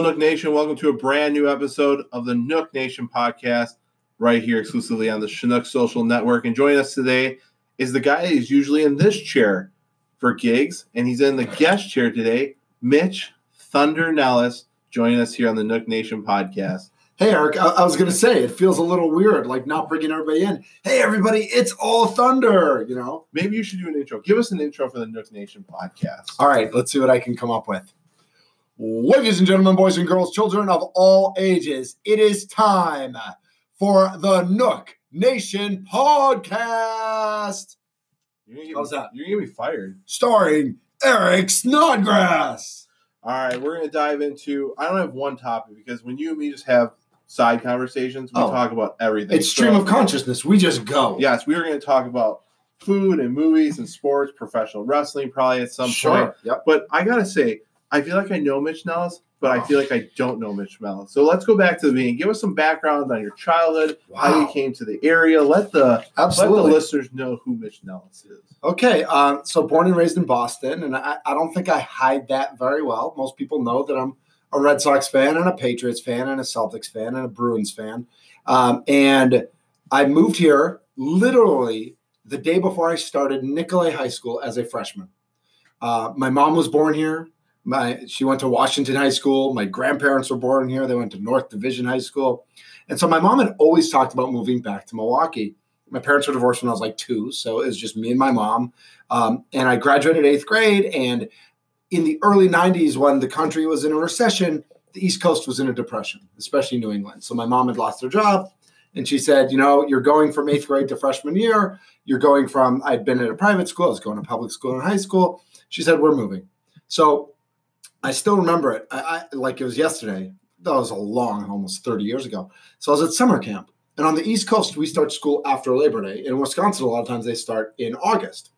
Hello, Nook Nation. Welcome to a brand new episode of the Nook Nation Podcast right here exclusively on the Chinook Social Network. And joining us today is the guy who's usually in this chair for gigs, and he's in the guest chair today, Mitch Thunder Nellis, joining us here on the Nook Nation Podcast. Hey, Eric, I was going to say, it feels a little weird, like not bringing everybody in. Hey, everybody, it's all Thunder, you know? Maybe you should do an intro. Give us an intro for the Nook Nation Podcast. All right, let's see what I can come up with. Ladies and gentlemen, boys and girls, children of all ages, it is time for the Nook Nation Podcast. You're going to be fired. Starring Eric Snodgrass. All right, we're going to dive into – I only have one topic because when you and me just have side conversations, we talk about everything. It's stream of consciousness. We just go. Yes, we were going to talk about food and movies and sports, professional wrestling probably at some point. Yep. But I got to say – I feel like I know Mitch Nellis, but I feel like I don't know Mitch Nellis. So let's go back to the beginning. Give us some background on your childhood, how you came to the area. Let the listeners know who Mitch Nellis is. Okay, so born and raised in Boston, and I don't think I hide that very well. Most people know that I'm a Red Sox fan and a Patriots fan and a Celtics fan and a Bruins fan. And I moved here literally the day before I started Nicolet High School as a freshman. My mom was born here. She went to Washington High School. My grandparents were born here. They went to North Division High School. And so my mom had always talked about moving back to Milwaukee. My parents were divorced when I was like 2, so it was just me and my mom. And I graduated 8th grade, and in the early 90s when the country was in a recession, the East Coast was in a depression, especially New England. So my mom had lost her job, and she said, you know, you're going from 8th grade to freshman year. You're going from – I'd been at a private school. I was going to public school in high school. She said, we're moving. So – I still remember it. I like it was yesterday. That was a long, almost 30 years ago. So I was at summer camp. And on the East Coast, we start school after Labor Day. In Wisconsin, a lot of times they start in August.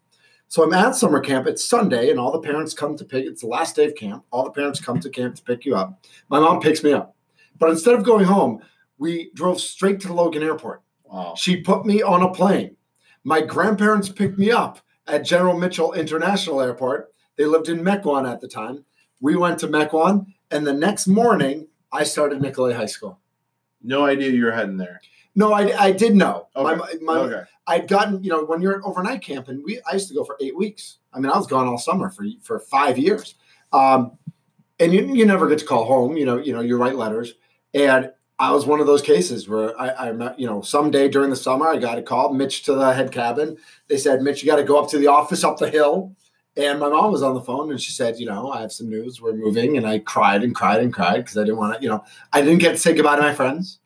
So I'm at summer camp. It's Sunday, and all the parents come to pick. It's the last day of camp. All the parents come to camp to pick you up. My mom picks me up. But instead of going home, we drove straight to Logan Airport. Wow. She put me on a plane. My grandparents picked me up at General Mitchell International Airport. They lived in Mequon at the time. We went to Mequon, and the next morning, I started Nicolet High School. No idea you were heading there. No, I did know. Okay. I'd gotten, you know, when you're at overnight camp, and I used to go for 8 weeks. I mean, I was gone all summer for 5 years. And you never get to call home. You know, you write letters. And I was one of those cases where I you know, someday during the summer, I got a call, Mitch to the head cabin. They said, Mitch, you got to go up to the office up the hill. And my mom was on the phone, and she said, you know, I have some news. We're moving. And I cried and cried and cried because I didn't want to, you know, I didn't get to say goodbye to my friends.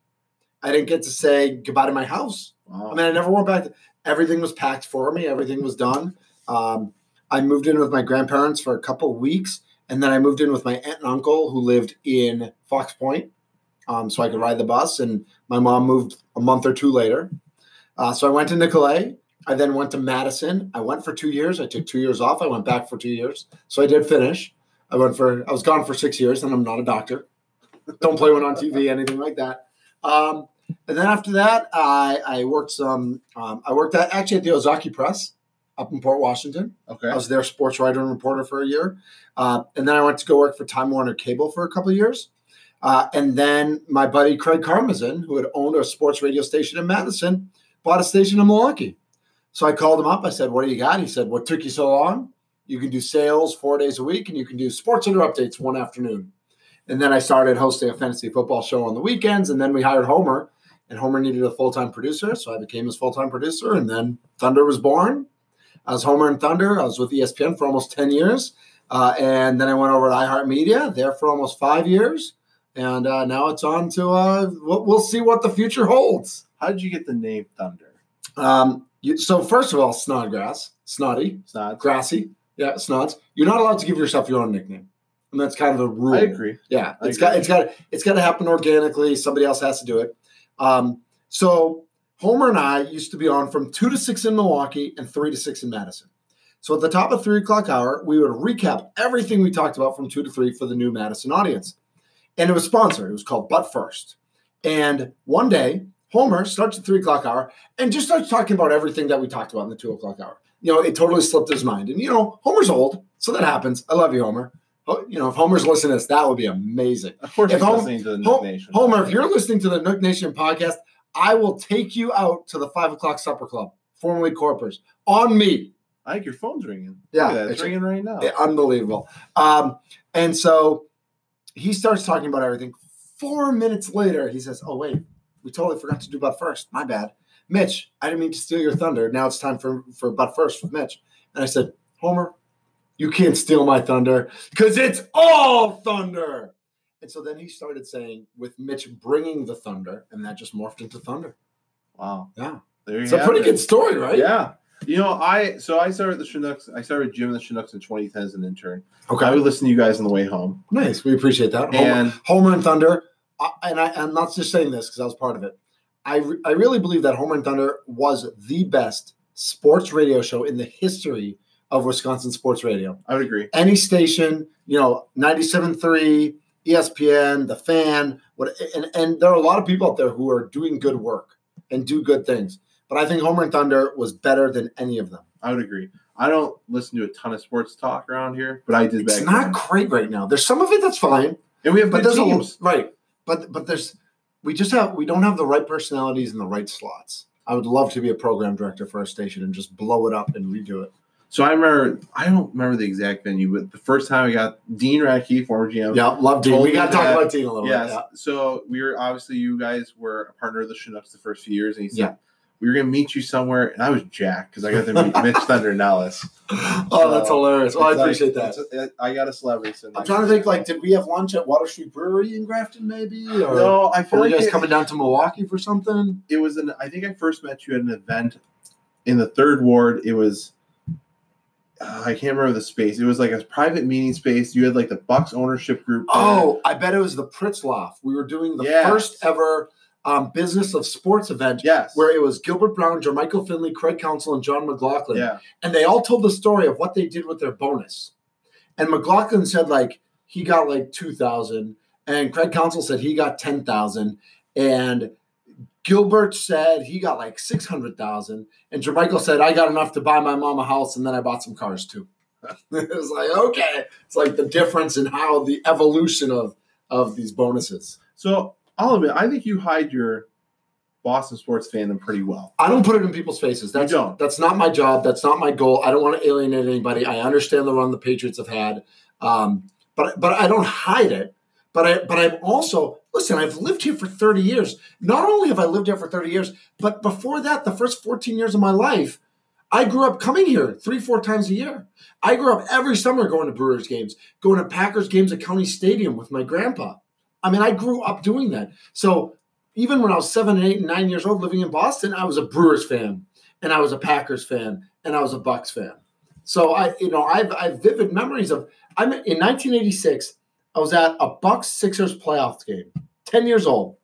I didn't get to say goodbye to my house. Wow. I mean, I never went back. Everything was packed for me. Everything was done. I moved in with my grandparents for a couple of weeks, and then I moved in with my aunt and uncle who lived in Fox Point so I could ride the bus. And my mom moved a month or two later. So I went to Nicolet. I then went to Madison. I went for 2 years. I took 2 years off. I went back for 2 years. So I did finish. I was gone for 6 years, and I'm not a doctor. Don't play one on TV, anything like that. And then after that, I worked at the Ozaukee Press up in Port Washington. Okay. I was their sports writer and reporter for a year. And then I went to go work for Time Warner Cable for a couple of years. And then my buddy Craig Council, who had owned a sports radio station in Madison, bought a station in Milwaukee. So I called him up. I said, what do you got? He said, what took you so long? You can do sales 4 days a week, and you can do sports center updates one afternoon. And then I started hosting a fantasy football show on the weekends, and then we hired Homer, and Homer needed a full-time producer, so I became his full-time producer, and then Thunder was born. I was Homer and Thunder. I was with ESPN for almost 10 years, and then I went over to iHeartMedia there for almost 5 years, and now it's on to we'll see what the future holds. How did you get the name Thunder? So first of all, Snodgrass, Snoddy, Snods. Grassy, yeah, Snods. You're not allowed to give yourself your own nickname, and that's kind of a rule. I agree. Yeah, it's got to happen organically. Somebody else has to do it. So Homer and I used to be on from 2 to 6 in Milwaukee and 3 to 6 in Madison. So at the top of 3 o'clock hour, we would recap everything we talked about from 2 to 3 for the new Madison audience, and it was sponsored. It was called But First, and one day. Homer starts at 3 o'clock hour and just starts talking about everything that we talked about in the 2 o'clock hour. You know, it totally slipped his mind. And, you know, Homer's old, so that happens. I love you, Homer. You know, if Homer's listening to this, that would be amazing. Of course, if listening to the Nook Nation. Homer, if you're listening to the Nook Nation podcast, I will take you out to the 5 o'clock supper club, formerly Corpers, on me. I think your phone's ringing. Yeah, it's ringing right now. Yeah, unbelievable. And so he starts talking about everything. 4 minutes later, he says, "Oh wait, we totally forgot to do Butt First. My bad, Mitch. I didn't mean to steal your thunder. Now it's time for Butt First with Mitch." And I said, "Homer, you can't steal my thunder because it's all thunder." And so then he started saying, with Mitch bringing the thunder, and that just morphed into thunder. Wow. Yeah. There you it's a pretty good story, right? Yeah. You know, I started the Chinooks. I started gym in the Chinooks in 2010 as an intern. Okay. I would listen to you guys on the way home. Nice. We appreciate that. Homer and Thunder, I'm not just saying this because I was part of it. I really believe that Homer and Thunder was the best sports radio show in the history of Wisconsin sports radio. I would agree. Any station, you know, 97.3, ESPN, The Fan, and there are a lot of people out there who are doing good work and do good things. But I think Homer and Thunder was better than any of them. I would agree. I don't listen to a ton of sports talk around here, but I did back then. It's not great right now. There's some of it that's fine, and we have good teams, right? But there's we don't have the right personalities in the right slots. I would love to be a program director for a station and just blow it up and redo it. So I don't remember the exact venue, but the first time we got Dean Rackey, former GM. Yeah, love Dean. We got to talk about Dean a little bit. Yeah. So we were obviously, you guys were a partner of the Chinooks the first few years, and he said, "We were going to meet you somewhere," and I was jacked because I got to meet Mitch Thunder Nellis. Oh, that's hilarious. Well, I appreciate that. I got a celebrity. So I'm trying to think, did we have lunch at Water Street Brewery in Grafton maybe? Or, no, I feel like you guys coming down to Milwaukee for something? It was I think I first met you at an event in the Third Ward. It was I can't remember the space. It was like a private meeting space. You had the Bucks ownership group. Oh, I bet it was the Pritzloff. We were doing the first ever business of sports event where it was Gilbert Brown, Jermichael Finley, Craig Council, and John McLaughlin. Yeah. And they all told the story of what they did with their bonus. And McLaughlin said he got $2,000, and Craig Council said he got $10,000, and Gilbert said he got $600,000, and Jermichael said, "I got enough to buy my mom a house, and then I bought some cars too." It was okay. It's the difference in how the evolution of these bonuses. So I'll admit, I think you hide your Boston sports fandom pretty well. I don't put it in people's faces. That's not my job. That's not my goal. I don't want to alienate anybody. I understand the run the Patriots have had, but I don't hide it. But I'm also listen. I've lived here for 30 years. Not only have I lived here for 30 years, but before that, the first 14 years of my life, I grew up coming here 3-4 times a year. I grew up every summer going to Brewers games, going to Packers games at County Stadium with my grandpa. I mean, I grew up doing that. So even when I was 7, 8, and 9 years old living in Boston, I was a Brewers fan, and I was a Packers fan, and I was a Bucks fan. So I have vivid memories of in 1986, I was at a Bucks-Sixers playoff game, 10 years old,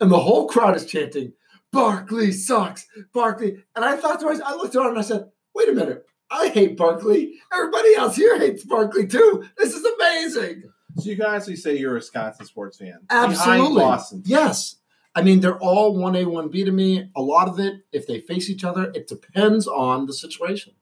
and the whole crowd is chanting, "Barkley sucks, Barkley." And I thought to myself, I looked around and I said, "Wait a minute, I hate Barkley. Everybody else here hates Barkley too. This is amazing." So you can honestly say you're a Wisconsin sports fan. Absolutely. Yes. I mean, they're all 1A, 1B to me. A lot of it, if they face each other, it depends on the situation.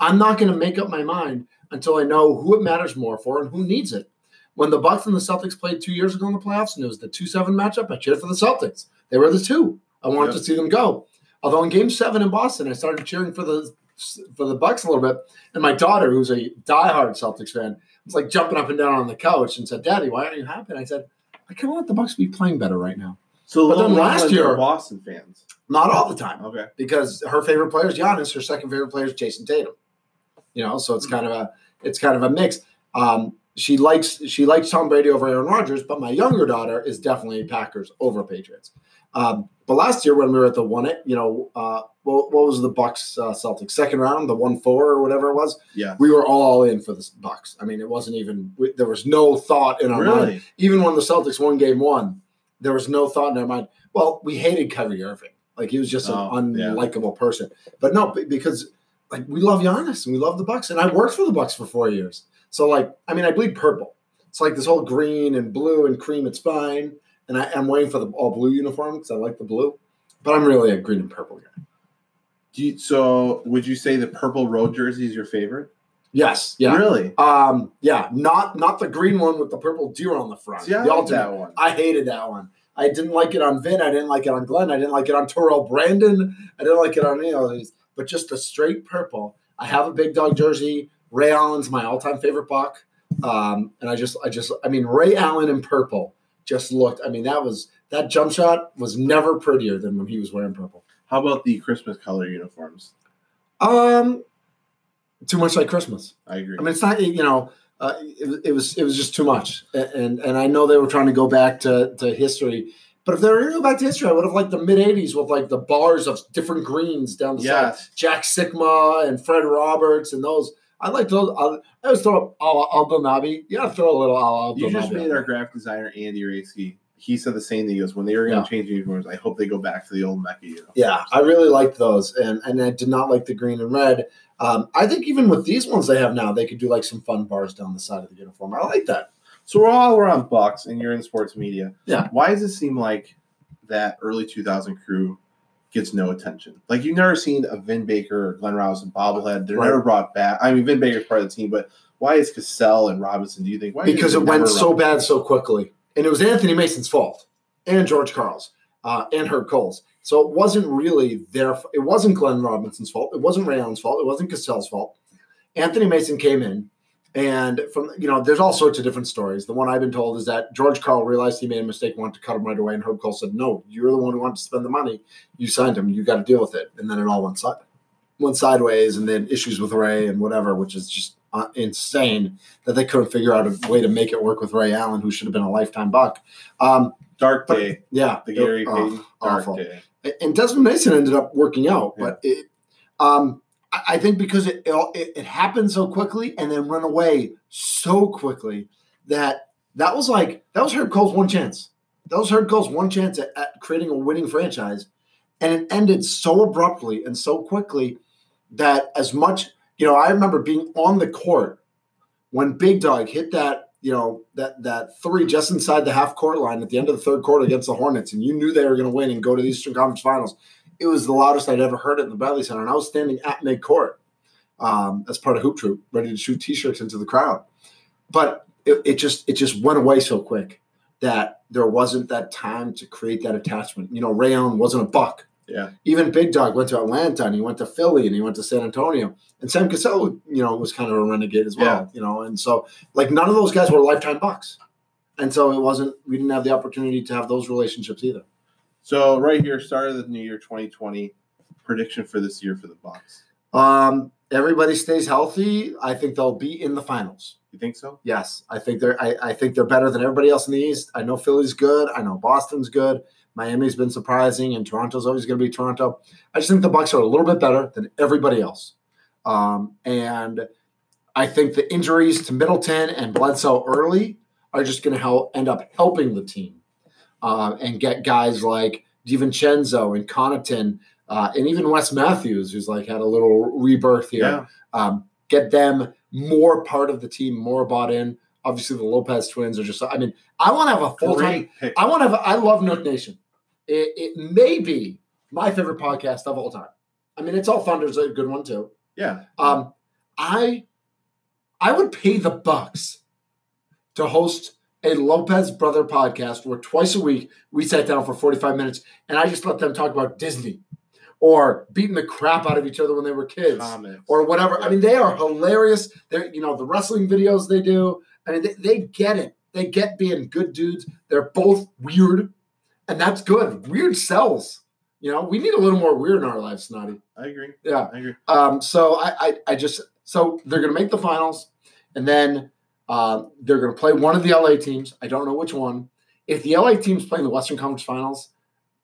I'm not going to make up my mind until I know who it matters more for and who needs it. When the Bucks and the Celtics played 2 years ago in the playoffs, and it was the 2-7 matchup, I cheered for the Celtics. They were the 2. I wanted to see them go. Although in Game 7 in Boston, I started cheering for the Bucks a little bit. And my daughter, who's a diehard Celtics fan, was jumping up and down on the couch and said, "Daddy, why aren't you happy?" And I said, "I kind of want the Bucks to be playing better right now." So but then last year, Boston fans, not all the time, okay, because her favorite player is Giannis, her second favorite player is Jason Tatum. You know, so it's kind of a mix. She likes Tom Brady over Aaron Rodgers, but my younger daughter is definitely Packers over Patriots. But last year when we were at the 1A, what was the Bucks Celtics second round, the 1-4 or whatever it was? Yeah, we were all in for the Bucks. I mean, it wasn't even there was no thought in our mind. Even when the Celtics won Game 1, there was no thought in our mind. Well, we hated Kyrie Irving, he was just an unlikable person. But no, because we love Giannis and we love the Bucks, and I worked for the Bucks for 4 years. So I mean, I bleed purple. It's this whole green and blue and cream. It's fine. And I'm waiting for the all-blue uniform because I like the blue. But I'm really a green and purple guy. So would you say the purple road jersey is your favorite? Yes. Yeah. Really? Yeah. Not the green one with the purple deer on the front. Yeah, I like that one. I hated that one. I didn't like it on Vin. I didn't like it on Glenn. I didn't like it on Terrell Brandon. I didn't like it on any of these. But just the straight purple. I have a big dog jersey. Ray Allen's my all-time favorite Buck. And I mean, Ray Allen in purple just looked. I mean, that jump shot was never prettier than when he was wearing purple. How about the Christmas color uniforms? Too much like Christmas. I agree. I mean, it's not, it was just too much. And I know they were trying to go back to history, but if they were going to go back to history, I would have liked the mid-'80s with like the bars of different greens down the side. Jack Sikma and Fred Roberts and those. I like those. I always throw up Aldo Nabi. You got to throw a little Aldo Nabi. You just made our graphic designer, Andy Racy. He said the same thing. He goes, when they were going to change the uniforms, I hope they go back to the old Mecca uniforms. Yeah, I really liked those. And I did not like the green and red. I think even with these ones they have now, they could do like some fun bars down the side of the uniform. I like that. So we're all around Bucks, and you're in sports media. Yeah. Why does it seem like that early 2000 crew gets no attention? Like, you've never seen a Vin Baker or Glenn Robinson bobblehead. They're never brought back. I mean, Vin Baker's part of the team, but why is Cassell and Robinson, do you think? Why? Because it went so bad so quickly. And it was Anthony Mason's fault, and George Karl's, and Herb Kohl's. So it wasn't really their – it wasn't Glenn Robinson's fault. It wasn't Ray Allen's fault. It wasn't Cassell's fault. Anthony Mason came in, and from there's all sorts of different stories. The one I've been told is that George Karl realized he made a mistake, wanted to cut him right away, and Herb Kohl said, no, you're the one who wanted to spend the money. You signed him. You got to deal with it. And then it all went sideways, and then issues with Ray and whatever, which is just insane that they couldn't figure out a way to make it work with Ray Allen, who should have been a lifetime Buck. Dark day. But, yeah. The Gary Payton awful day. And Desmond Mason ended up working out, but it, I think because it happened so quickly and then went away so quickly that was Herb Kohl's one chance. That was Herb Kohl's one chance at creating a winning franchise. And it ended so abruptly and so quickly that as much, I remember being on the court when Big Dog hit that, that three just inside the half court line at the end of the third quarter against the Hornets, and you knew they were going to win and go to the Eastern Conference Finals. It was the loudest I'd ever heard it in the Bradley Center, and I was standing at mid-court as part of Hoop Troop, ready to shoot T-shirts into the crowd. But it just went away so quick that there wasn't that time to create that attachment. Ray Allen wasn't a Buck. Yeah. Even Big Dog went to Atlanta, and he went to Philly, and he went to San Antonio. And Sam Cassell, was kind of a renegade as well, And so, none of those guys were lifetime Bucks. And so we didn't have the opportunity to have those relationships either. So right here, start of the new year, 2020, prediction for this year for the Bucks. Everybody stays healthy. I think they'll be in the finals. You think so? Yes. I think they're better than everybody else in the East. I know Philly's good. I know Boston's good. Miami's been surprising, and Toronto's always going to be Toronto. I just think the Bucks are a little bit better than everybody else. And I think the injuries to Middleton and Bledsoe early are just going to end up helping the team and get guys like DiVincenzo and Connaughton and even Wes Matthews, who's had a little rebirth here, get them more part of the team, more bought in. Obviously, the Lopez twins are just – I mean, I want to have a full-time – I love Nook Nation. It may be my favorite podcast of all time. I mean, It's All Thunder's a good one too. Yeah. I would pay the Bucks to host a Lopez brother podcast where twice a week we sat down for 45 minutes and I just let them talk about Disney or beating the crap out of each other when they were kids or whatever. Yeah. I mean, they are hilarious. They're the wrestling videos they do. I mean, they get it. They get being good dudes. They're both weird, and that's good. Weird sells. We need a little more weird in our lives, Snotty. I agree. Yeah, I agree. So they're going to make the finals, and then they're going to play one of the LA teams. I don't know which one. If the LA team's playing the Western Conference Finals,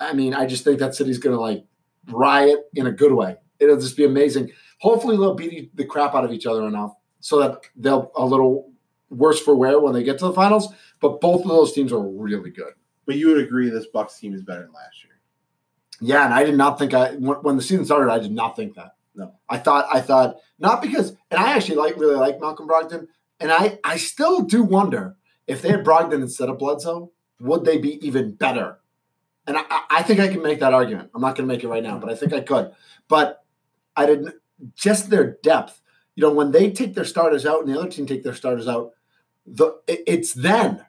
I mean, I just think that city's going to riot in a good way. It'll just be amazing. Hopefully, they'll beat the crap out of each other enough so that they'll a little worse for wear when they get to the finals, but both of those teams are really good. But you would agree this Bucks team is better than last year. Yeah, and I did not think when the season started, I did not think that. No. I thought not because – and I actually really like Malcolm Brogdon, and I still do wonder if they had Brogdon instead of Bledsoe, would they be even better? And I think I can make that argument. I'm not going to make it right now, but I think I could. But I didn't – just their depth – You know, when they take their starters out and the other team take their starters out, it's then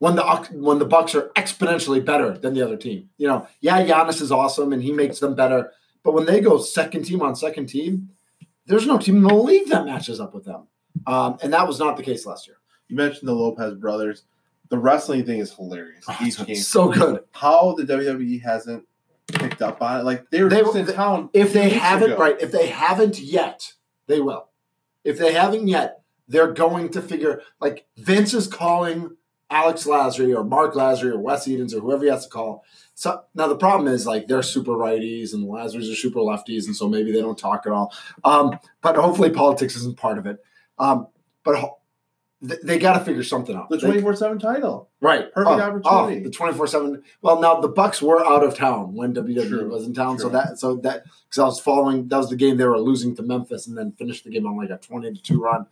when the Bucks are exponentially better than the other team. You know, yeah, Giannis is awesome and he makes them better, but when they go second team on second team, there's no team in the league that matches up with them. And that was not the case last year. You mentioned the Lopez brothers. The wrestling thing is hilarious. These games so good. How the WWE hasn't picked up on it? Like they were in town. If they haven't, right? If they haven't yet, they will. If they haven't yet, they're going to figure. Like Vince is calling Alex Lazary or Mark Lazary or Wes Edens or whoever he has to call. So now the problem is like they're super righties and the Lazarys are super lefties, and so maybe they don't talk at all. But hopefully politics isn't part of it. They got to figure something out. The 24/7 title. Right. Perfect opportunity. The 24/7. Well, now the Bucks were out of town when WWE was in town. True. So that because I was following, that was the game they were losing to Memphis and then finished the game on like a 20-2 run.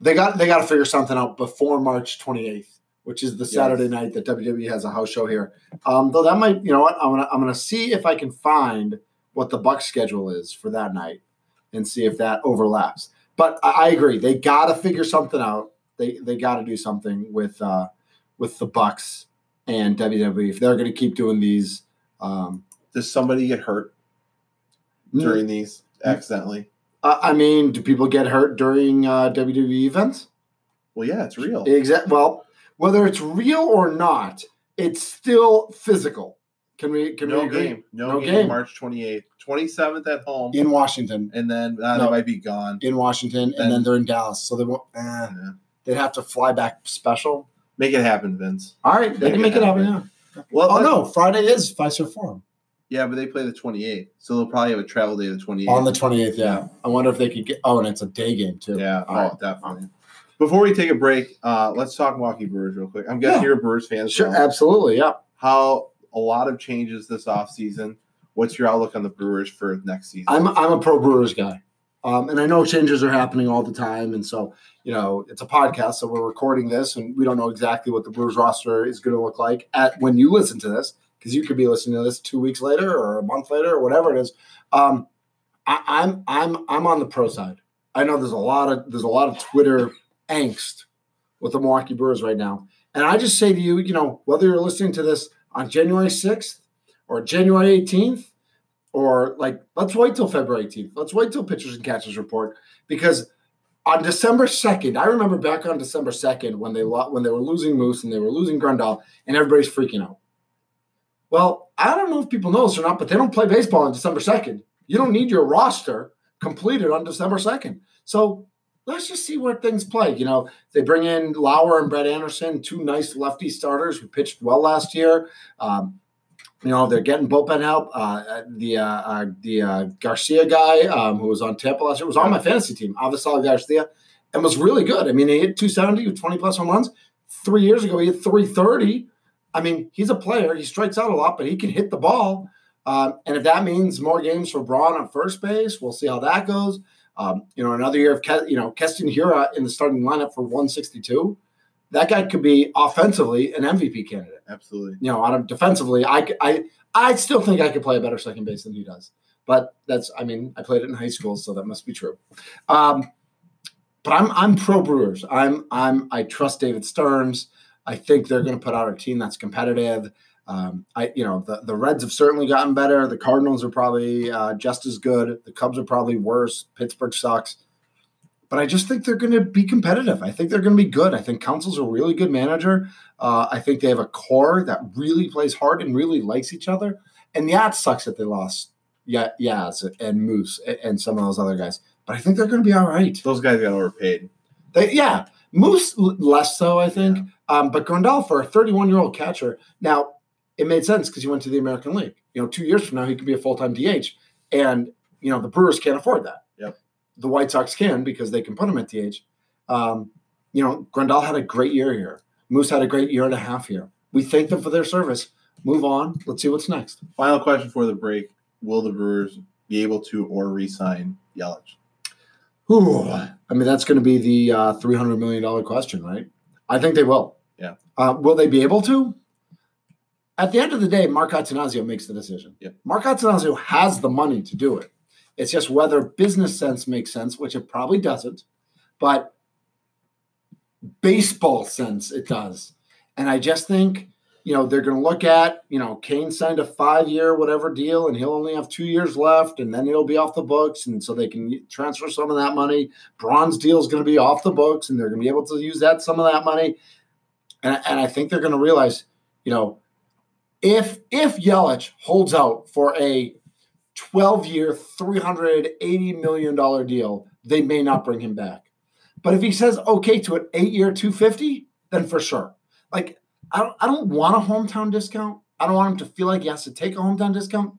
They got to figure something out before March 28th, which is the Saturday night that WWE has a house show here. Though that might, you know what? I'm going to see if I can find what the Bucks schedule is for that night and see if that overlaps. But I agree. They got to figure something out. They got to do something with the Bucks and WWE if they're going to keep doing these. Does somebody get hurt during these accidentally? I mean, do people get hurt during WWE events? Well, yeah, it's real. Exactly. Well, whether it's real or not, it's still physical. Can we agree? No game. March 28th. 27th at home. In Washington. And then they might be gone. In Washington, and then they're in Dallas. So they won't they'd have to fly back special. Make it happen, Vince. All right. They can make it happen, yeah. Well, Friday is Fiserv Forum. Yeah, but they play the 28th. So they'll probably have a travel day the 28th. On the 28th, yeah. I wonder if they could get – and it's a day game too. Yeah, definitely. Before we take a break, let's talk Milwaukee Brewers real quick. I'm guessing you're a Brewers fan. Sure, absolutely, yeah. How a lot of changes this offseason. What's your outlook on the Brewers for next season? I'm a pro Brewers guy. And I know changes are happening all the time. And so, you know, it's a podcast, so we're recording this, and we don't know exactly what the Brewers roster is going to look like at when you listen to this, because you could be listening to this 2 weeks later or a month later or whatever it is. I'm on the pro side. I know there's a lot of Twitter angst with the Milwaukee Brewers right now. And I just say to you, you know, whether you're listening to this on January 6th, or January 18th, or like, let's wait till February 18th. Let's wait till pitchers and catchers report, because on December 2nd, I remember back on December 2nd when they were losing Moose and they were losing Grandal, and everybody's freaking out. Well, I don't know if people know this or not, but they don't play baseball on December 2nd. You don't need your roster completed on December 2nd. So let's just see where things play. You know, they bring in Lauer and Brett Anderson, two nice lefty starters who pitched well last year. You know, they're getting bullpen help. The Garcia guy who was on Tampa last year was on my fantasy team, Avisal Garcia, and was really good. I mean, he hit 270 with 20-plus home runs. 3 years ago, he hit 330. I mean, he's a player. He strikes out a lot, but he can hit the ball. And if that means more games for Braun on first base, we'll see how that goes. You know, another year of Keston Hiura in the starting lineup for 162. That guy could be offensively an MVP candidate. Absolutely. You know, defensively, I still think I could play a better second base than he does. But I played it in high school, so that must be true. But I'm pro Brewers. I trust David Stearns. I think they're going to put out a team that's competitive. The Reds have certainly gotten better. The Cardinals are probably just as good. The Cubs are probably worse. Pittsburgh sucks. But I just think they're going to be competitive. I think they're going to be good. I think Council's a really good manager. I think they have a core that really plays hard and really likes each other. And it sucks that they lost Yaz and Moose and some of those other guys. But I think they're going to be all right. Those guys got overpaid. Moose less so, I think. Yeah. But Grandal, for a 31-year-old catcher, now it made sense because he went to the American League. You know, 2 years from now, he could be a full-time DH. And, you know, the Brewers can't afford that. The White Sox can because they can put him at DH. You know, Grandal had a great year here. Moose had a great year and a half here. We thank them for their service. Move on. Let's see what's next. Final question for the break. Will the Brewers be able to re-sign Yelich? Ooh, I mean, that's going to be the $300 million question, right? I think they will. Yeah. Will they be able to? At the end of the day, Mark Attanasio makes the decision. Yeah. Mark Attanasio has the money to do it. It's just whether business sense makes sense, which it probably doesn't, but baseball sense it does. And I just think, you know, they're going to look at, you know, Kane signed a 5-year whatever deal and he'll only have 2 years left and then he'll be off the books. And so they can transfer some of that money. Braun's deal is going to be off the books and they're going to be able to use that, some of that money. And I think they're going to realize, you know, if Yelich holds out for a 12-year, $380 million deal, they may not bring him back. But if he says okay to an 8-year, $250, then for sure. Like, I don't want a hometown discount. I don't want him to feel like he has to take a hometown discount.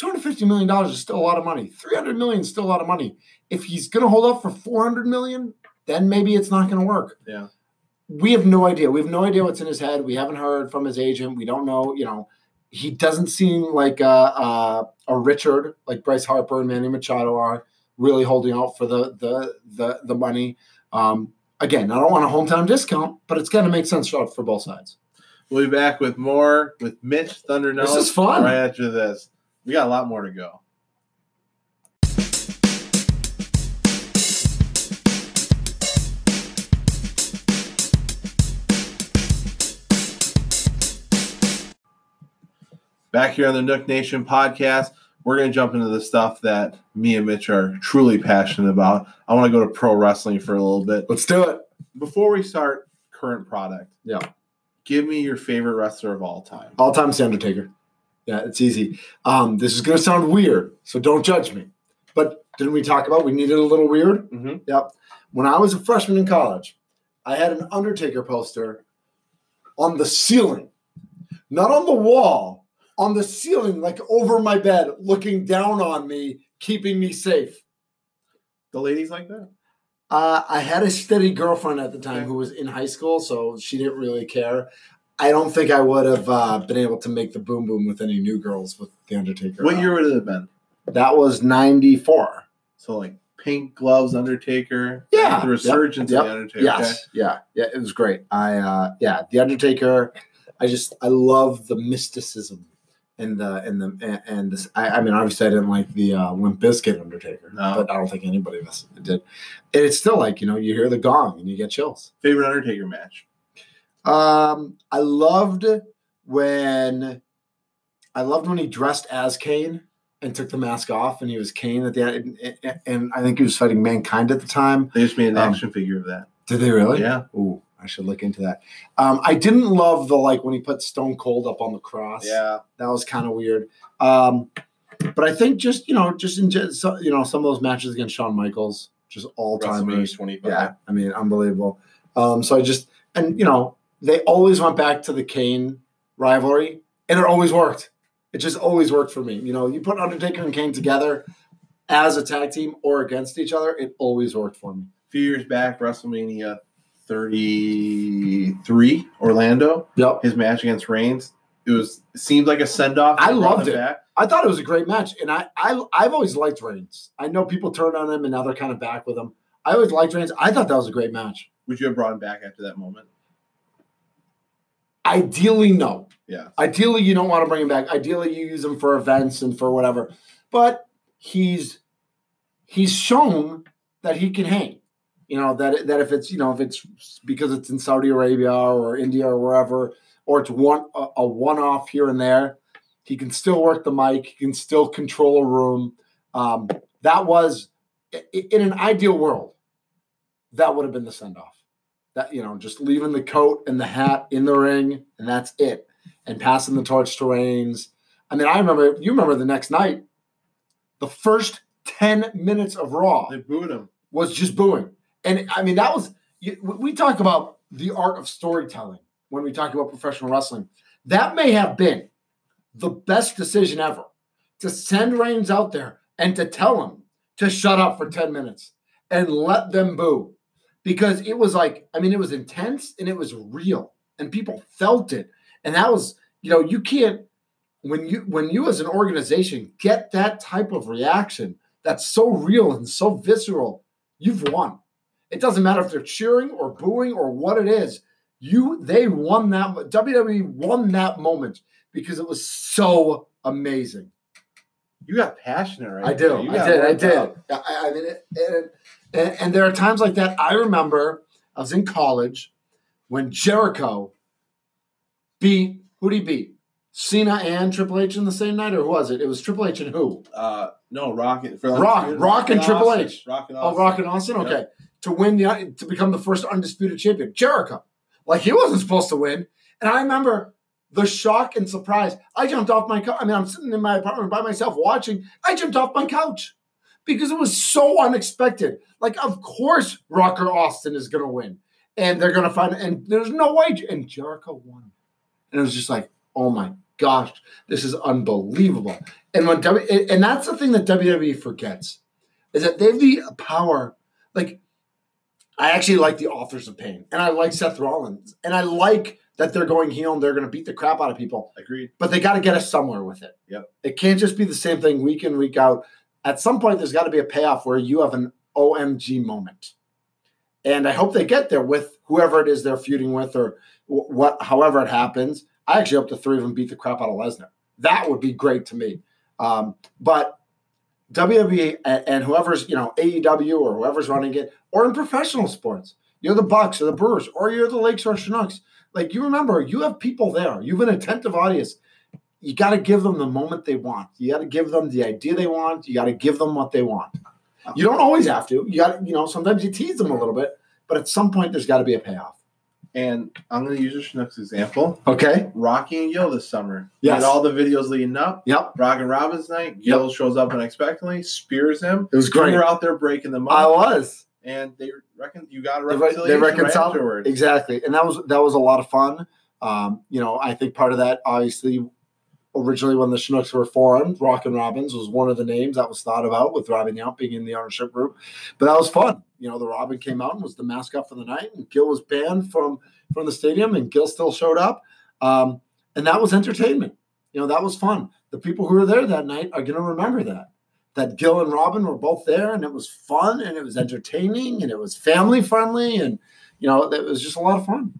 $250 million is still a lot of money. $300 million is still a lot of money. If he's going to hold up for $400 million, then maybe it's not going to work. Yeah. We have no idea. We have no idea what's in his head. We haven't heard from his agent. We don't know. You know, he doesn't seem like a Richard, like Bryce Harper and Manny Machado are really holding out for the money. Again, I don't want a hometown discount, but it's got to make sense for both sides. We'll be back with more with Mitch Thunder Nellis. This is fun. Right after this. We got a lot more to go. Back here on the Nook Nation podcast, we're going to jump into the stuff that me and Mitch are truly passionate about. I want to go to pro wrestling for a little bit. Let's do it. Before we start, current product. Yeah. Give me your favorite wrestler of all time. All time is The Undertaker. Yeah, it's easy. This is going to sound weird, so don't judge me. But didn't we talk about we needed a little weird? Mm-hmm. Yep. When I was a freshman in college, I had an Undertaker poster on the ceiling, not on the wall. On the ceiling, like over my bed, looking down on me, keeping me safe. The ladies like that? I had a steady girlfriend at the time who was in high school, so she didn't really care. I don't think I would have been able to make the boom boom with any new girls with The Undertaker. What year would it have been? That was 94. So like pink gloves, Undertaker. Yeah. Like the resurgence of The Undertaker. Yes. Okay. Yeah. Yeah. It was great. The Undertaker. I love the mysticism. I mean, obviously I didn't like the Limp Bizkit Undertaker, but I don't think anybody did. And it's still like, you know, you hear the gong and you get chills. Favorite Undertaker match? I loved when he dressed as Kane and took the mask off and he was Kane at the end. And I think he was fighting Mankind at the time. They just made an action figure of that. Did they really? Yeah. Ooh, I should look into that. I didn't love when he put Stone Cold up on the cross. Yeah. That was kind of weird. But I think just some of those matches against Shawn Michaels, just all-time. Yeah. I mean, unbelievable. They always went back to the Kane rivalry, and it always worked. It just always worked for me. You know, you put Undertaker and Kane together as a tag team or against each other, it always worked for me. A few years back, WrestleMania 33, Orlando. Yep. His match against Reigns. It seemed like a send-off. I loved it. Back. I thought it was a great match. And I've always liked Reigns. I know people turned on him and now they're kind of back with him. I always liked Reigns. I thought that was a great match. Would you have brought him back after that moment? Ideally, no. Yeah. Ideally, you don't want to bring him back. Ideally, you use him for events and for whatever. But he's shown that he can hang. You know, that if it's because it's in Saudi Arabia or India or wherever, or it's a one-off here and there, he can still work the mic. He can still control a room. That was, in an ideal world, that would have been the send-off. That, you know, just leaving the coat and the hat in the ring, and that's it. And passing the torch to Reigns. I mean, you remember the next night, the first 10 minutes of Raw. They booed him. Was just booing. And, I mean, we talk about the art of storytelling when we talk about professional wrestling. That may have been the best decision ever, to send Reigns out there and to tell him to shut up for 10 minutes and let them boo. Because it was it was intense and it was real and people felt it. And that was, you know, you can't, when you as an organization get that type of reaction that's so real and so visceral, you've won. It doesn't matter if they're cheering or booing or what it is. They won that. WWE won that moment because it was so amazing. You got passionate right there. I did. I mean, and there are times like that. I remember I was in college when Jericho beat, who did he beat? Cena and Triple H in the same night, or was it? It was Triple H and who? No, Rock and Triple H. Rock and Austin. Oh, Rock and Austin? Okay. Yep. To become the first undisputed champion. Jericho. Like, he wasn't supposed to win. And I remember the shock and surprise. I jumped off my couch. I mean, I'm sitting in my apartment by myself watching. I jumped off my couch because it was so unexpected. Like, of course Rock or Austin is going to win. And they're going to find – and there's no way – and Jericho won. And it was just like, oh, my gosh, this is unbelievable. And when and that's the thing that WWE forgets, is that they have the power. Like, I actually like the Authors of Pain, and I like Seth Rollins, and I like that they're going heel and they're going to beat the crap out of people. Agreed. But they got to get us somewhere with it. Yep. It can't just be the same thing week in, week out. At some point, there's got to be a payoff where you have an OMG moment. And I hope they get there with whoever it is they're feuding with, or however it happens. I actually hope the three of them beat the crap out of Lesnar. That would be great to me. But WWE and whoever's, AEW or whoever's running it, or in professional sports, you're the Bucks or the Brewers, or you're the Lakes or Chinooks. Like, you remember, you have people there. You have an attentive audience. You got to give them the moment they want. You got to give them the idea they want. You got to give them what they want. You don't always have to. You got, sometimes you tease them a little bit, but at some point there's got to be a payoff. And I'm going to use a Chinooks example. Okay. Rocky and Gil this summer. Yes. Had all the videos leading up. Yep. Rock and Robin's night. Gil shows up unexpectedly, spears him. It was great. You were out there breaking them up. I was. And they reckon you got a reconciliation. They reconciled afterwards. Exactly. And that was a lot of fun. I think part of that, obviously, originally when the Chinooks were formed, Rockin' Robins was one of the names that was thought about, with Robin Yount being in the ownership group. But that was fun. The Robin came out and was the mascot for the night, and Gil was banned from the stadium, and Gil still showed up. And that was entertainment. That was fun. The people who were there that night are going to remember that Gil and Robin were both there, and it was fun, and it was entertaining, and it was family friendly. And, it was just a lot of fun.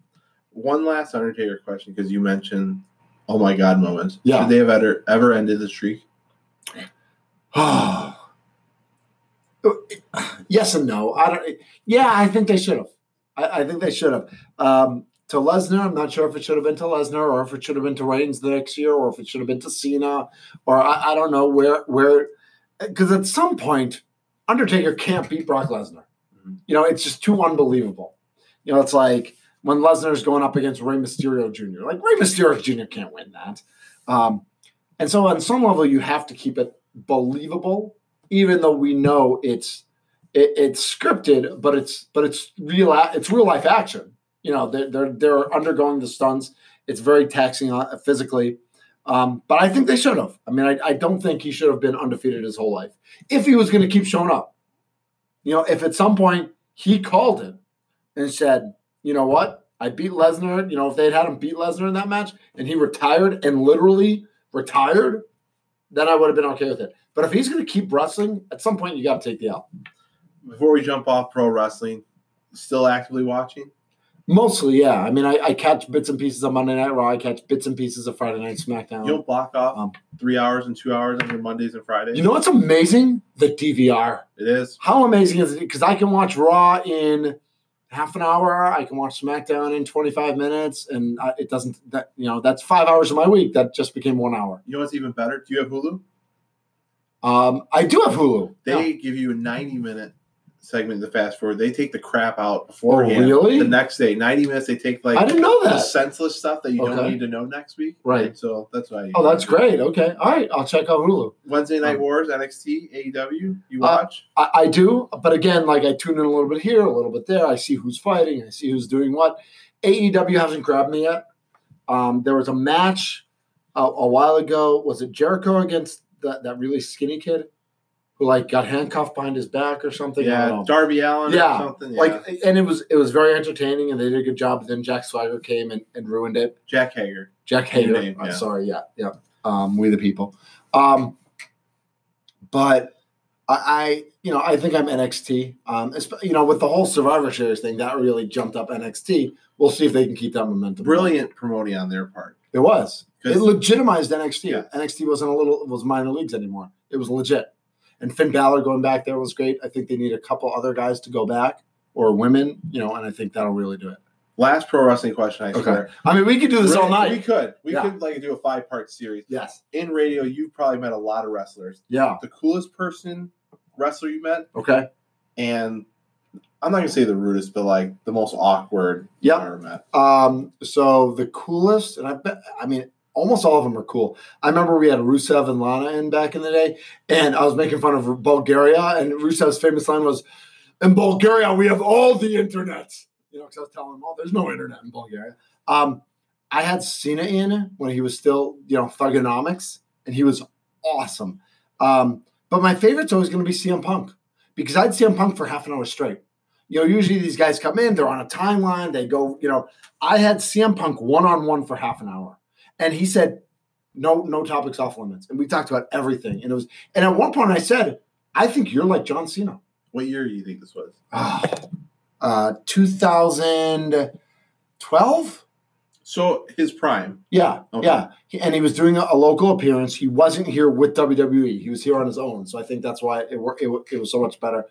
One last Undertaker question, because you mentioned oh my God moments. Yeah. Should they have ever ended the streak? Yes and no. I think they should have. I think they should have. To Lesnar, I'm not sure if it should have been to Lesnar, or if it should have been to Reigns the next year, or if it should have been to Cena, or I don't know where, because at some point, Undertaker can't beat Brock Lesnar. Mm-hmm. It's just too unbelievable. It's like when Lesnar's going up against Rey Mysterio Jr. Like, Rey Mysterio Jr. can't win that. And so on some level, you have to keep it believable, even though we know it's scripted, but it's real life action. They're undergoing the stunts. It's very taxing physically. But I think they should have. I mean, I don't think he should have been undefeated his whole life if he was going to keep showing up. If at some point he called it and said, you know what? I beat Lesnar. If they'd had him beat Lesnar in that match and he retired and literally retired, then I would have been okay with it. But if he's going to keep wrestling, at some point you got to take the L. Before we jump off pro wrestling, still actively watching? Mostly, yeah. I mean, I catch bits and pieces of Monday Night Raw. I catch bits and pieces of Friday Night SmackDown. You'll block off 3 hours and 2 hours on your Mondays and Fridays. You know what's amazing? The DVR. It is. How amazing is it? Because I can watch Raw in half an hour. I can watch SmackDown in 25 minutes, and it doesn't. That that's 5 hours of my week that just became 1 hour. You know what's even better? Do you have Hulu? I do have Hulu. They give you a 90-minute segment to fast forward. They take the crap out beforehand. Oh, really? The next day, 90 minutes. They take I didn't know that the senseless stuff that you don't need to know next week. Right. And so that's why. Oh, that's great. Okay. All right. I'll check out Hulu. Wednesday Night Wars, NXT, AEW. You watch? I do, but again, I tune in a little bit here, a little bit there. I see who's fighting. I see who's doing what. AEW hasn't grabbed me yet. There was a match a while ago. Was it Jericho against that really skinny kid who got handcuffed behind his back or something? Yeah, I don't know. Darby Allen or something. Yeah. And it was very entertaining, and they did a good job. But then Jack Swagger came and ruined it. Jack Hager. Name, yeah. I'm sorry. Yeah. We the people. But I think I'm NXT. With the whole Survivor Series thing, that really jumped up NXT. We'll see if they can keep that momentum. Brilliant promoting on their part. It was. It legitimized NXT. Yeah. NXT wasn't minor leagues anymore. It was legit. And Finn Balor going back there was great. I think they need a couple other guys to go back or women, you know, and I think that'll really do it. Last pro wrestling question, I swear. Okay. I mean, we could do this all night. We could. We could like do a 5-part series. Yes. In radio, you've probably met a lot of wrestlers. Yeah. The coolest wrestler you met. Okay. And I'm not going to say the rudest, but like the most awkward you've ever met. So the coolest, and almost all of them are cool. I remember we had Rusev and Lana in back in the day, and I was making fun of Bulgaria, and Rusev's famous line was, "In Bulgaria, we have all the internet." You know, because I was telling them, "Oh, there's no internet in Bulgaria." I had Cena in when he was still, you know, Thugonomics, and he was awesome. But my favorite's always going to be CM Punk, because I'd CM Punk for half an hour straight. You know, usually these guys come in, they're on a timeline, they go, you know. I had CM Punk one-on-one for half an hour. And he said, no topics off limits. And we talked about everything. And it was, and at one point I said, I think you're like John Cena. What year do you think this was? 2012. So his prime. Yeah. Okay. Yeah. And he was doing a local appearance. He wasn't here with WWE. He was here on his own. So I think that's why it was so much better.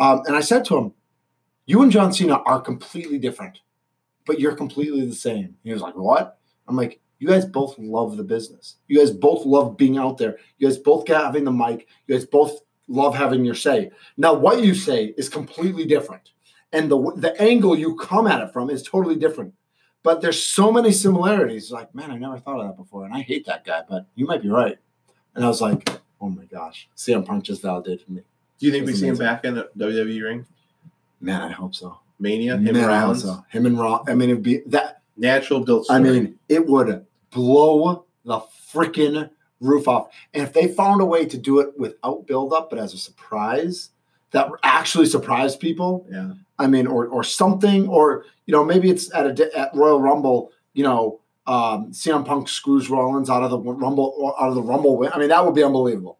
And I said to him, you and John Cena are completely different, but you're completely the same. He was like, what? I'm like, you guys both love the business. You guys both love being out there. You guys both having the mic. You guys both love having your say. Now, what you say is completely different. And the angle you come at it from is totally different. But there's so many similarities. Like, man, I never thought of that before. And I hate that guy, but you might be right. And I was like, oh, my gosh. CM Punk just validated me. Do you think we see him back in the WWE ring? Man, I hope so. Mania? Him and Rollins? So. Him and Rollins. I mean, it'd be that. Natural built story. I mean, it would blow the freaking roof off. And if they found a way to do it without buildup, but as a surprise, that actually surprised people. Yeah. I mean, or something, or, you know, maybe it's at Royal Rumble, you know, CM Punk screws Rollins out of the Rumble win. I mean, that would be unbelievable.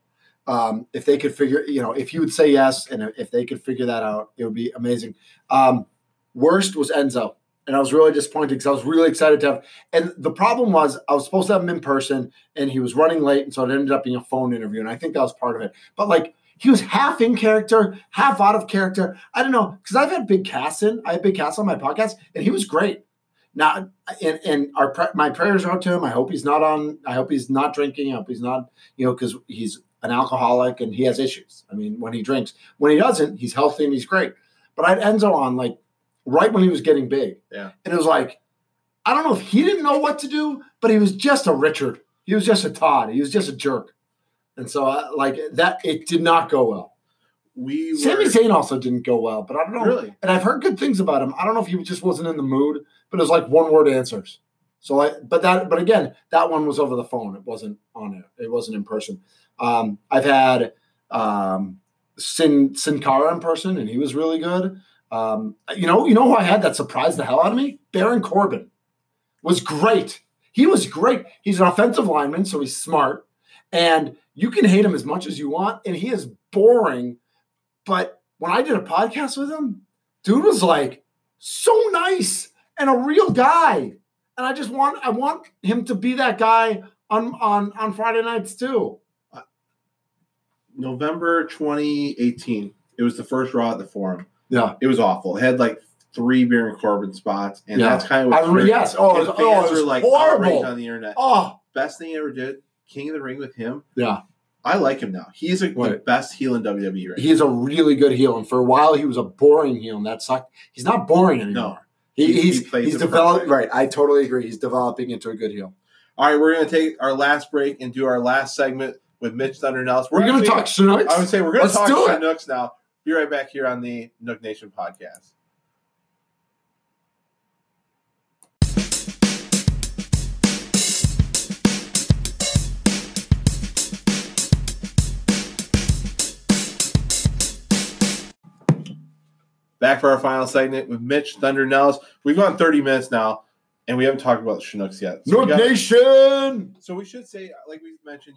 If they could figure, you know, if you would say yes, and if they could figure that out, it would be amazing. Worst was Enzo. And I was really disappointed because I was really excited to have – and the problem was I was supposed to have him in person, and he was running late, and so it ended up being a phone interview, and I think that was part of it. But, like, he was half in character, half out of character. I don't know, because I've had Big Cass in. I had Big Cass on my podcast, and he was great. Now, and my prayers are out to him. I hope he's not on – I hope he's not drinking. I hope he's not – you know, because he's an alcoholic, and he has issues. I mean, when he drinks. When he doesn't, he's healthy, and he's great. But I had Enzo on, like, right when he was getting big. Yeah. And it was like, I don't know if he didn't know what to do, but he was just a Richard. He was just a Todd. He was just a jerk. And so, like, that, it did not go well. Sami Zayn also didn't go well, but I don't know. Really? And I've heard good things about him. I don't know if he just wasn't in the mood, but it was like one-word answers. So, but again, that one was over the phone. It wasn't on it. It wasn't in person. I've had Sin Cara in person, and he was really good. You know who I had that surprised the hell out of me? Baron Corbin was great. He was great. He's an offensive lineman, so he's smart. And you can hate him as much as you want, and he is boring. But when I did a podcast with him, dude was like so nice and a real guy. And I want him to be that guy on Friday nights too. November 2018. It was the first Raw at the Forum. Yeah, it was awful. It had like 3 Baron Corbin spots, and that's kind of what yes. Oh, and fans were like outraged on the internet. Oh, best thing I ever did, King of the Ring with him. Yeah, I like him now. He's the best heel in WWE right now. He is a really good heel, and for a while he was a boring heel, and that sucked. He's not boring anymore. No, he's developed. Right, I totally agree. He's developing into a good heel. All right, we're gonna take our last break and do our last segment with Mitch Thunder Nellis. We're gonna talk Chinooks. I would say we're gonna talk Chinooks now. Be right back here on the Nook Nation podcast. Back for our final segment with Mitch Thunder Nellis. We've gone 30 minutes now, and we haven't talked about the Chinooks yet. So Nook Nation! So we should say, like we mentioned,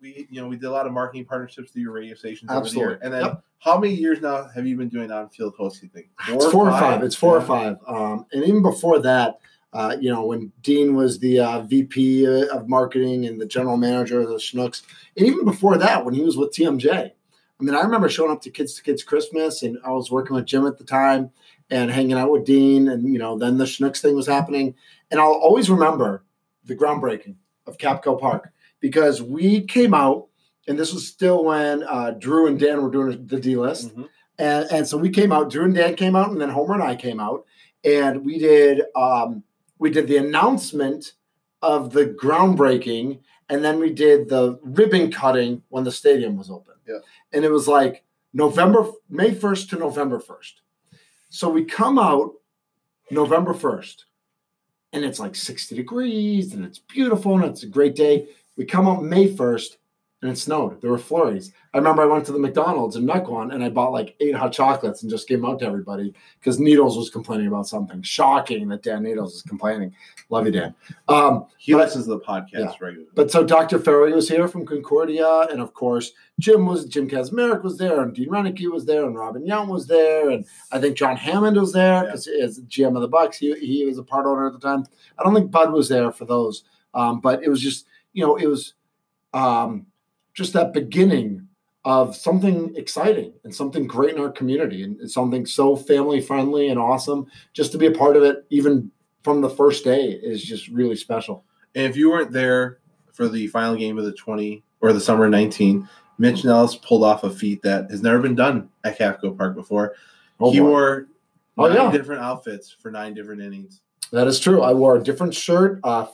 we did a lot of marketing partnerships through your radio stations over the year. And then how many years now have you been doing on-field hosting thing? It's 4 or 5. And even before that, you know, when Dean was the VP of marketing and the general manager of the Chinooks, and even before that, when he was with TMJ. I mean, I remember showing up to Kids Christmas, and I was working with Jim at the time and hanging out with Dean, and, you know, then the Chinooks thing was happening. And I'll always remember the groundbreaking of Capco Park, because we came out, and this was still when Drew and Dan were doing the D-list. Mm-hmm. And so we came out, Drew and Dan came out, and then Homer and I came out, and we did the announcement of the groundbreaking, and then we did the ribbon cutting when the stadium was open. Yeah. And it was like May 1st to November 1st. So we come out November 1st, and it's like 60 degrees, and it's beautiful, and it's a great day. We come out May 1st, and it snowed. There were flurries. I remember I went to the McDonald's in Mequon, and I bought like 8 hot chocolates and just gave them out to everybody because Needles was complaining about something. Shocking that Dan Needles was complaining. Love you, Dan. He listens to the podcast regularly. But so Dr. Ferry was here from Concordia, and of course Jim Kazmarek was there, and Dean Rackey was there, and Robin Young was there, and I think John Hammond was there because as GM of the Bucks, he was a part owner at the time. I don't think Bud was there for those, but it was just, you know, it was just that beginning of something exciting and something great in our community, and something so family friendly and awesome. Just to be a part of it, even from the first day, is just really special. And if you weren't there for the final game of the 20 or the summer 19, Mitch Nellis pulled off a feat that has never been done at Capco Park before. He wore 9 different outfits for 9 different innings. That is true. I wore a different shirt I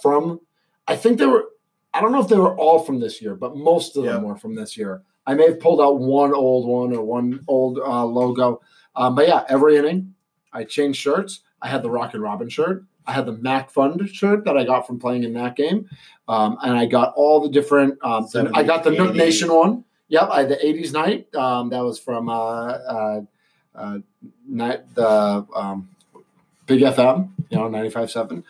don't know if they were all from this year, but most of them were from this year. I may have pulled out one old one or one old logo. But yeah, every inning, I changed shirts. I had the Rock and Robin shirt. I had the Mac Fund shirt that I got from playing in that game. And I got all the different I got the Nook Nation one. Yep, I had the 80s night. That was from Big FM, 95.7.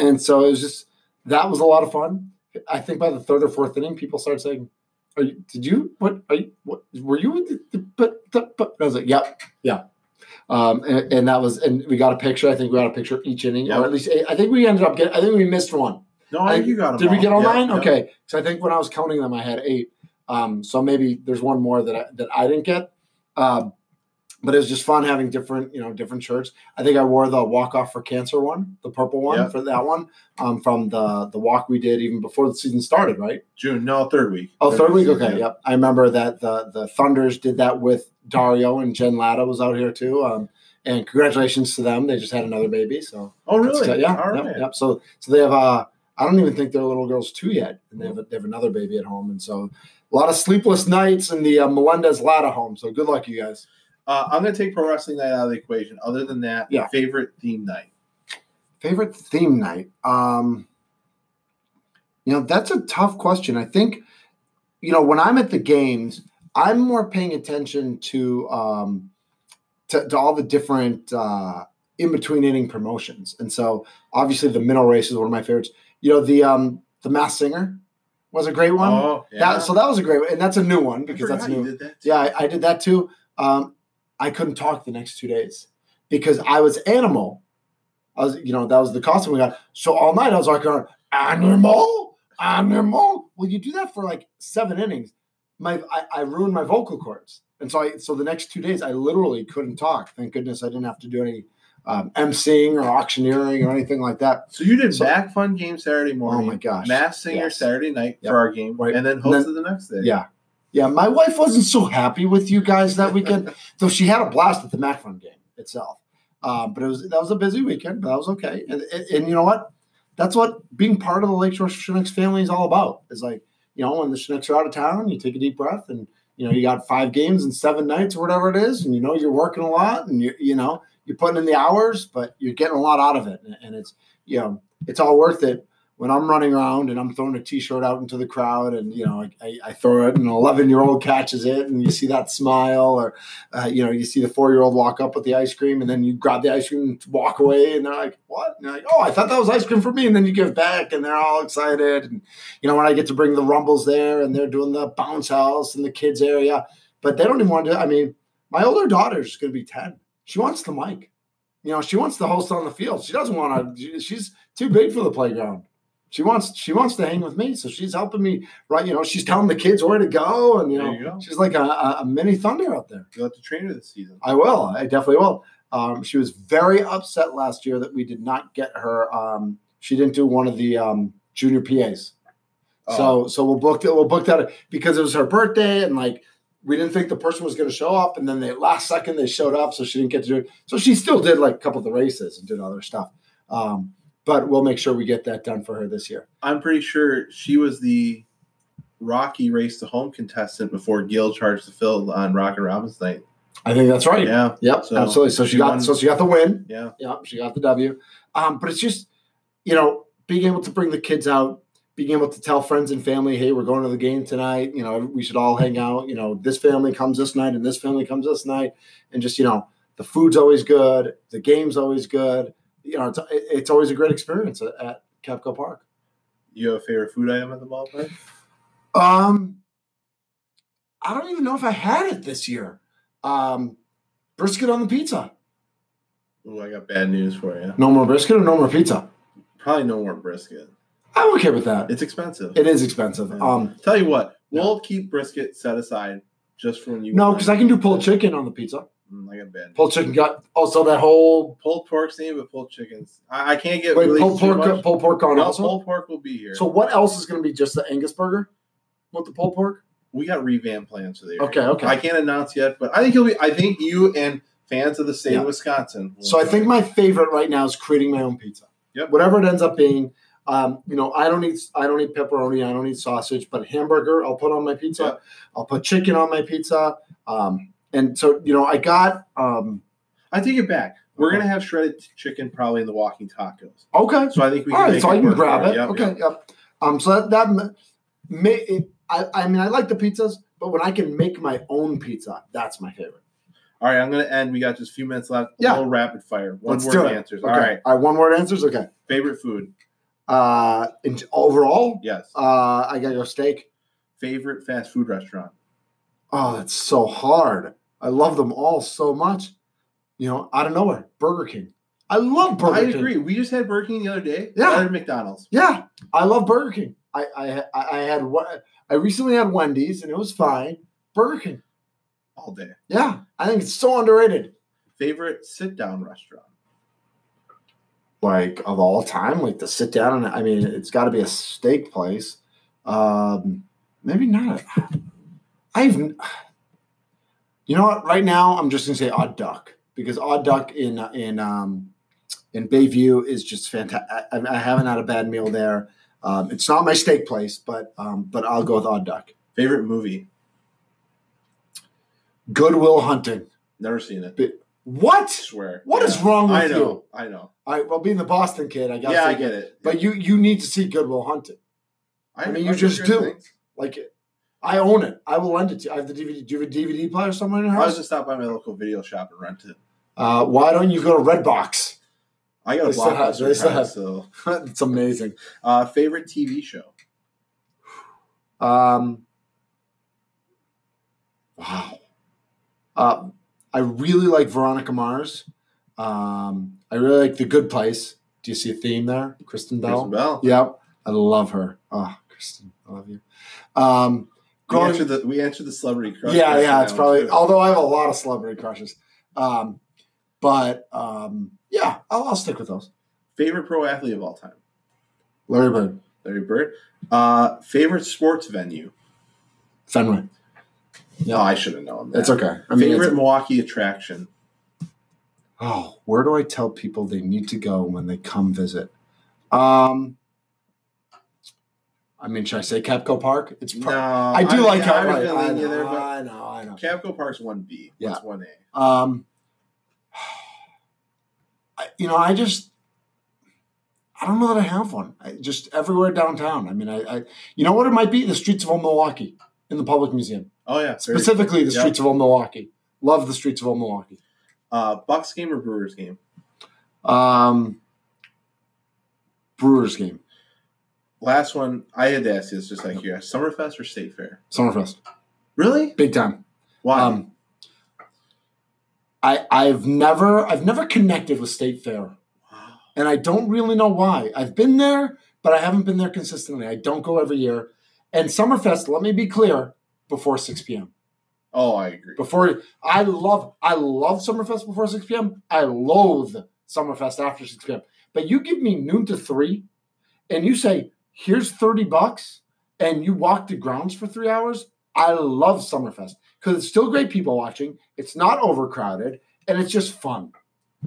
And so it was just – that was a lot of fun. I think by the third or fourth inning, people started saying, I was like, yeah. And that was, and we got a picture. I think we got a picture each inning, or at least eight. I think we ended up I think we missed one. No, I think you got them. Did we get all 9? Yeah. Okay. So I think when I was counting them, I had 8. So maybe there's one more that I didn't get. But it was just fun having different shirts. I think I wore the Walk Off for Cancer one, the purple one for that one, from the walk we did even before the season started, right? June, no, third week. Oh, third week? Okay, yeah. Yep. I remember that the Thunders did that with Dario, and Jen Latta was out here too. And congratulations to them. They just had another baby. So. Oh, really? Yeah. All right. Yep. So they have I don't even think they're little girls 2 yet, and they have another baby at home. And so a lot of sleepless nights in the Melendez Latta home. So good luck, you guys. I'm going to take pro wrestling night out of the equation. Other than that, favorite theme night. Favorite theme night. That's a tough question. I think, when I'm at the games, I'm more paying attention to all the different in-between inning promotions. And so, obviously, the middle race is one of my favorites. The Masked Singer was a great one. Oh, yeah. That was a great one. And that's a new one because that's new. You did that too. Yeah, I did that too. I couldn't talk the next 2 days because I was Animal. That was the costume we got. So all night I was like, Animal. Well, you do that for like 7 innings. I ruined my vocal cords. And so the next 2 days I literally couldn't talk. Thank goodness I didn't have to do any emceeing or auctioneering or anything like that. So you did Back Fun game Saturday morning. Oh my gosh. Mass Singer Saturday night for our game. Right. And then hosted the next day. Yeah. Yeah, my wife wasn't so happy with you guys that weekend, though she had a blast at the Macron game itself. But that was a busy weekend, but that was okay. And you know what? That's what being part of the Lakeshore Chinooks family is all about. It's like, when the Chinooks are out of town, you take a deep breath and, you got 5 games and 7 nights or whatever it is. And, you're working a lot and, you're putting in the hours, but you're getting a lot out of it. And it's, it's all worth it. When I'm running around and I'm throwing a T-shirt out into the crowd and, I throw it and an 11-year-old catches it and you see that smile or, you see the 4-year-old walk up with the ice cream and then you grab the ice cream and walk away and they're like, what? And they're like, oh, I thought that was ice cream for me. And then you give back and they're all excited. And, when I get to bring the Rumbles there and they're doing the bounce house in the kids area, but they don't even want to. I mean, my older daughter's going to be 10. She wants the mic. You know, she wants to host on the field. She doesn't want to. She's too big for the playground. She wants to hang with me, so she's helping me. Right, you know, she's telling the kids where to go, and you know, she's like a mini Thunder out there. You'll have to train her this season. I will. I definitely will. She was very upset last year that we did not get her. She didn't do one of the junior PAs. So we'll book that because it was her birthday, and like we didn't think the person was going to show up, and then they last second they showed up, so she didn't get to do it. So she still did like a couple of the races and did other stuff. But we'll make sure we get that done for her this year. I'm pretty sure she was the Rocky Race to Home contestant before Gil charged the field on Rock and Robin's night. I think that's right. Yeah. Yep. So absolutely. So she got won. So she got the win. Yeah. Yep. She got the W. But it's just, you know, being able to bring the kids out, being able to tell friends and family, hey, we're going to the game tonight. You know, we should all hang out. You know, this family comes this night and this family comes this night. And just, you know, the food's always good. The game's always good. You know, it's always a great experience at Capco Park. You have a favorite food item at the ballpark? I don't even know if I had it this year. Brisket on the pizza. Oh, I got bad news for you. No more brisket or no more pizza? Probably no more brisket. I'm okay with that. It's expensive. It is expensive. Yeah. Tell you what, we'll keep brisket set aside just for when you. No, because I can do pulled chicken on the pizza. I got bad. Pulled chicken got also that whole pulled pork's name, but pulled chickens. I can't get wait. Pulled pork on also. Pulled pork will be here. So what else is going to be just the Angus burger with the pulled pork? We got revamped plans for the area. Okay. I can't announce yet, but I think you'll be. I think you and fans of the state of Wisconsin. So I think my favorite right now is creating my own pizza. Yep. Whatever it ends up being. You know, I don't eat pepperoni. I don't eat sausage, but hamburger I'll put on my pizza. Yep. I'll put chicken on my pizza. And so, you know, I take it back. We're going to have shredded chicken probably in the walking tacos. Okay. So I think we can. All right, so I can grab it. Yep, okay. Yep. So that may, I like the pizzas, but when I can make my own pizza, that's my favorite. All right, I'm going to end. We got just a few minutes left. Yeah. A little rapid fire. One-word answers. Okay. All right. One-word answers? Okay. Favorite food? Overall? Yes. I got to go steak. Favorite fast food restaurant? Oh, that's so hard. I love them all so much. You know, out of nowhere, Burger King. I love Burger King. I agree. We just had Burger King the other day. Yeah. I had McDonald's. Yeah. I love Burger King. I recently had Wendy's, and it was fine. Burger King. All day. Yeah. I think it's so underrated. Favorite sit-down restaurant? Like, of all time? Like, the sit-down? I mean, it's got to be a steak place. Maybe not. You know what? Right now, I'm just going to say Odd Duck because Odd Duck in Bayview is just fantastic. I haven't had a bad meal there. It's not my steak place, but I'll go with Odd Duck. Favorite movie? Goodwill Hunting. Never seen it. What? I swear. What is wrong with you? I know. All right. Well, being the Boston kid, I got. Yeah, I get it. But you need to see Goodwill Hunting. I mean, you just do things. Like it. I own it. I will lend it to you. I have the DVD. Do you have a DVD player somewhere in your house? I was just stop by my local video shop and rent it. Why don't you go to Redbox? I got a Blockbuster. So it's amazing. Favorite TV show? Wow. I really like Veronica Mars. I really like The Good Place. Do you see a theme there? Kristen Bell. Yep. I love her. Oh, Kristen, I love you. We answered the celebrity crush. Yeah, it's probably. Too. Although I have a lot of celebrity crushes, but I'll stick with those. Favorite pro athlete of all time? Larry Bird. Favorite sports venue? Fenway. No, I should have known that. It's okay. Favorite Milwaukee attraction? Oh, where do I tell people they need to go when they come visit? I mean, should I say Capco Park? I like Capco Park. I know. Capco Park's 1B. Yeah. It's 1A. You know, I don't know that I have one. Just everywhere downtown. I mean, I you know what it might be? The Streets of Old Milwaukee in the Public Museum. Oh, yeah. Specifically the Streets of Old Milwaukee. Love the Streets of Old Milwaukee. Bucks game or Brewers game? Brewers game. Last one, I had to ask you this just like you asked. Summerfest or State Fair? Summerfest. Really? Big time. Why? I've never connected with State Fair. And I don't really know why. I've been there, but I haven't been there consistently. I don't go every year. And Summerfest, let me be clear, before 6 p.m. Oh, I agree. I love Summerfest before 6 p.m. I loathe Summerfest after 6 p.m. But you give me noon to 3, and you say, here's $30, and you walk the grounds for 3 hours, I love Summerfest. Because it's still great people watching, it's not overcrowded, and it's just fun.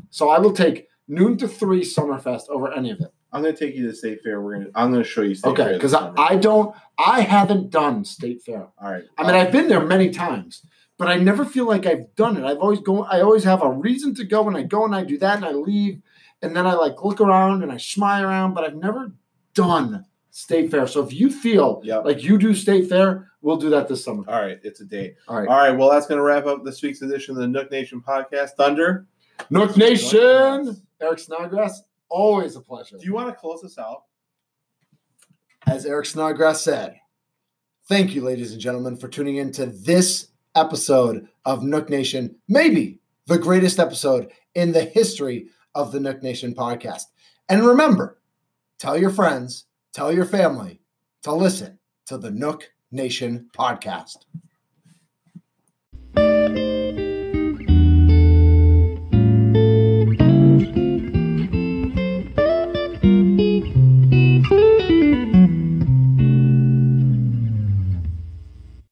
So I will take noon to 3 Summerfest over any of it. I'm going to take you to State Fair. I'm going to show you State Fair. Okay, because I haven't done State Fair. All right. I mean, I've been there many times, but I never feel like I've done it. I always have a reason to go, and I do that, and I leave, and then I look around and I schmy around, but I've never done State Fair. So if you feel like you do State Fair, we'll do that this summer. All right, it's a date. All right. Well, that's going to wrap up this week's edition of the Nook Nation Podcast. Thunder, Nook Nation, Eric Snodgrass. Always a pleasure. Do you want to close us out? As Eric Snodgrass said, thank you, ladies and gentlemen, for tuning in to this episode of Nook Nation, maybe the greatest episode in the history of the Nook Nation podcast. And remember, tell your friends, tell your family to listen to the Nook Nation podcast.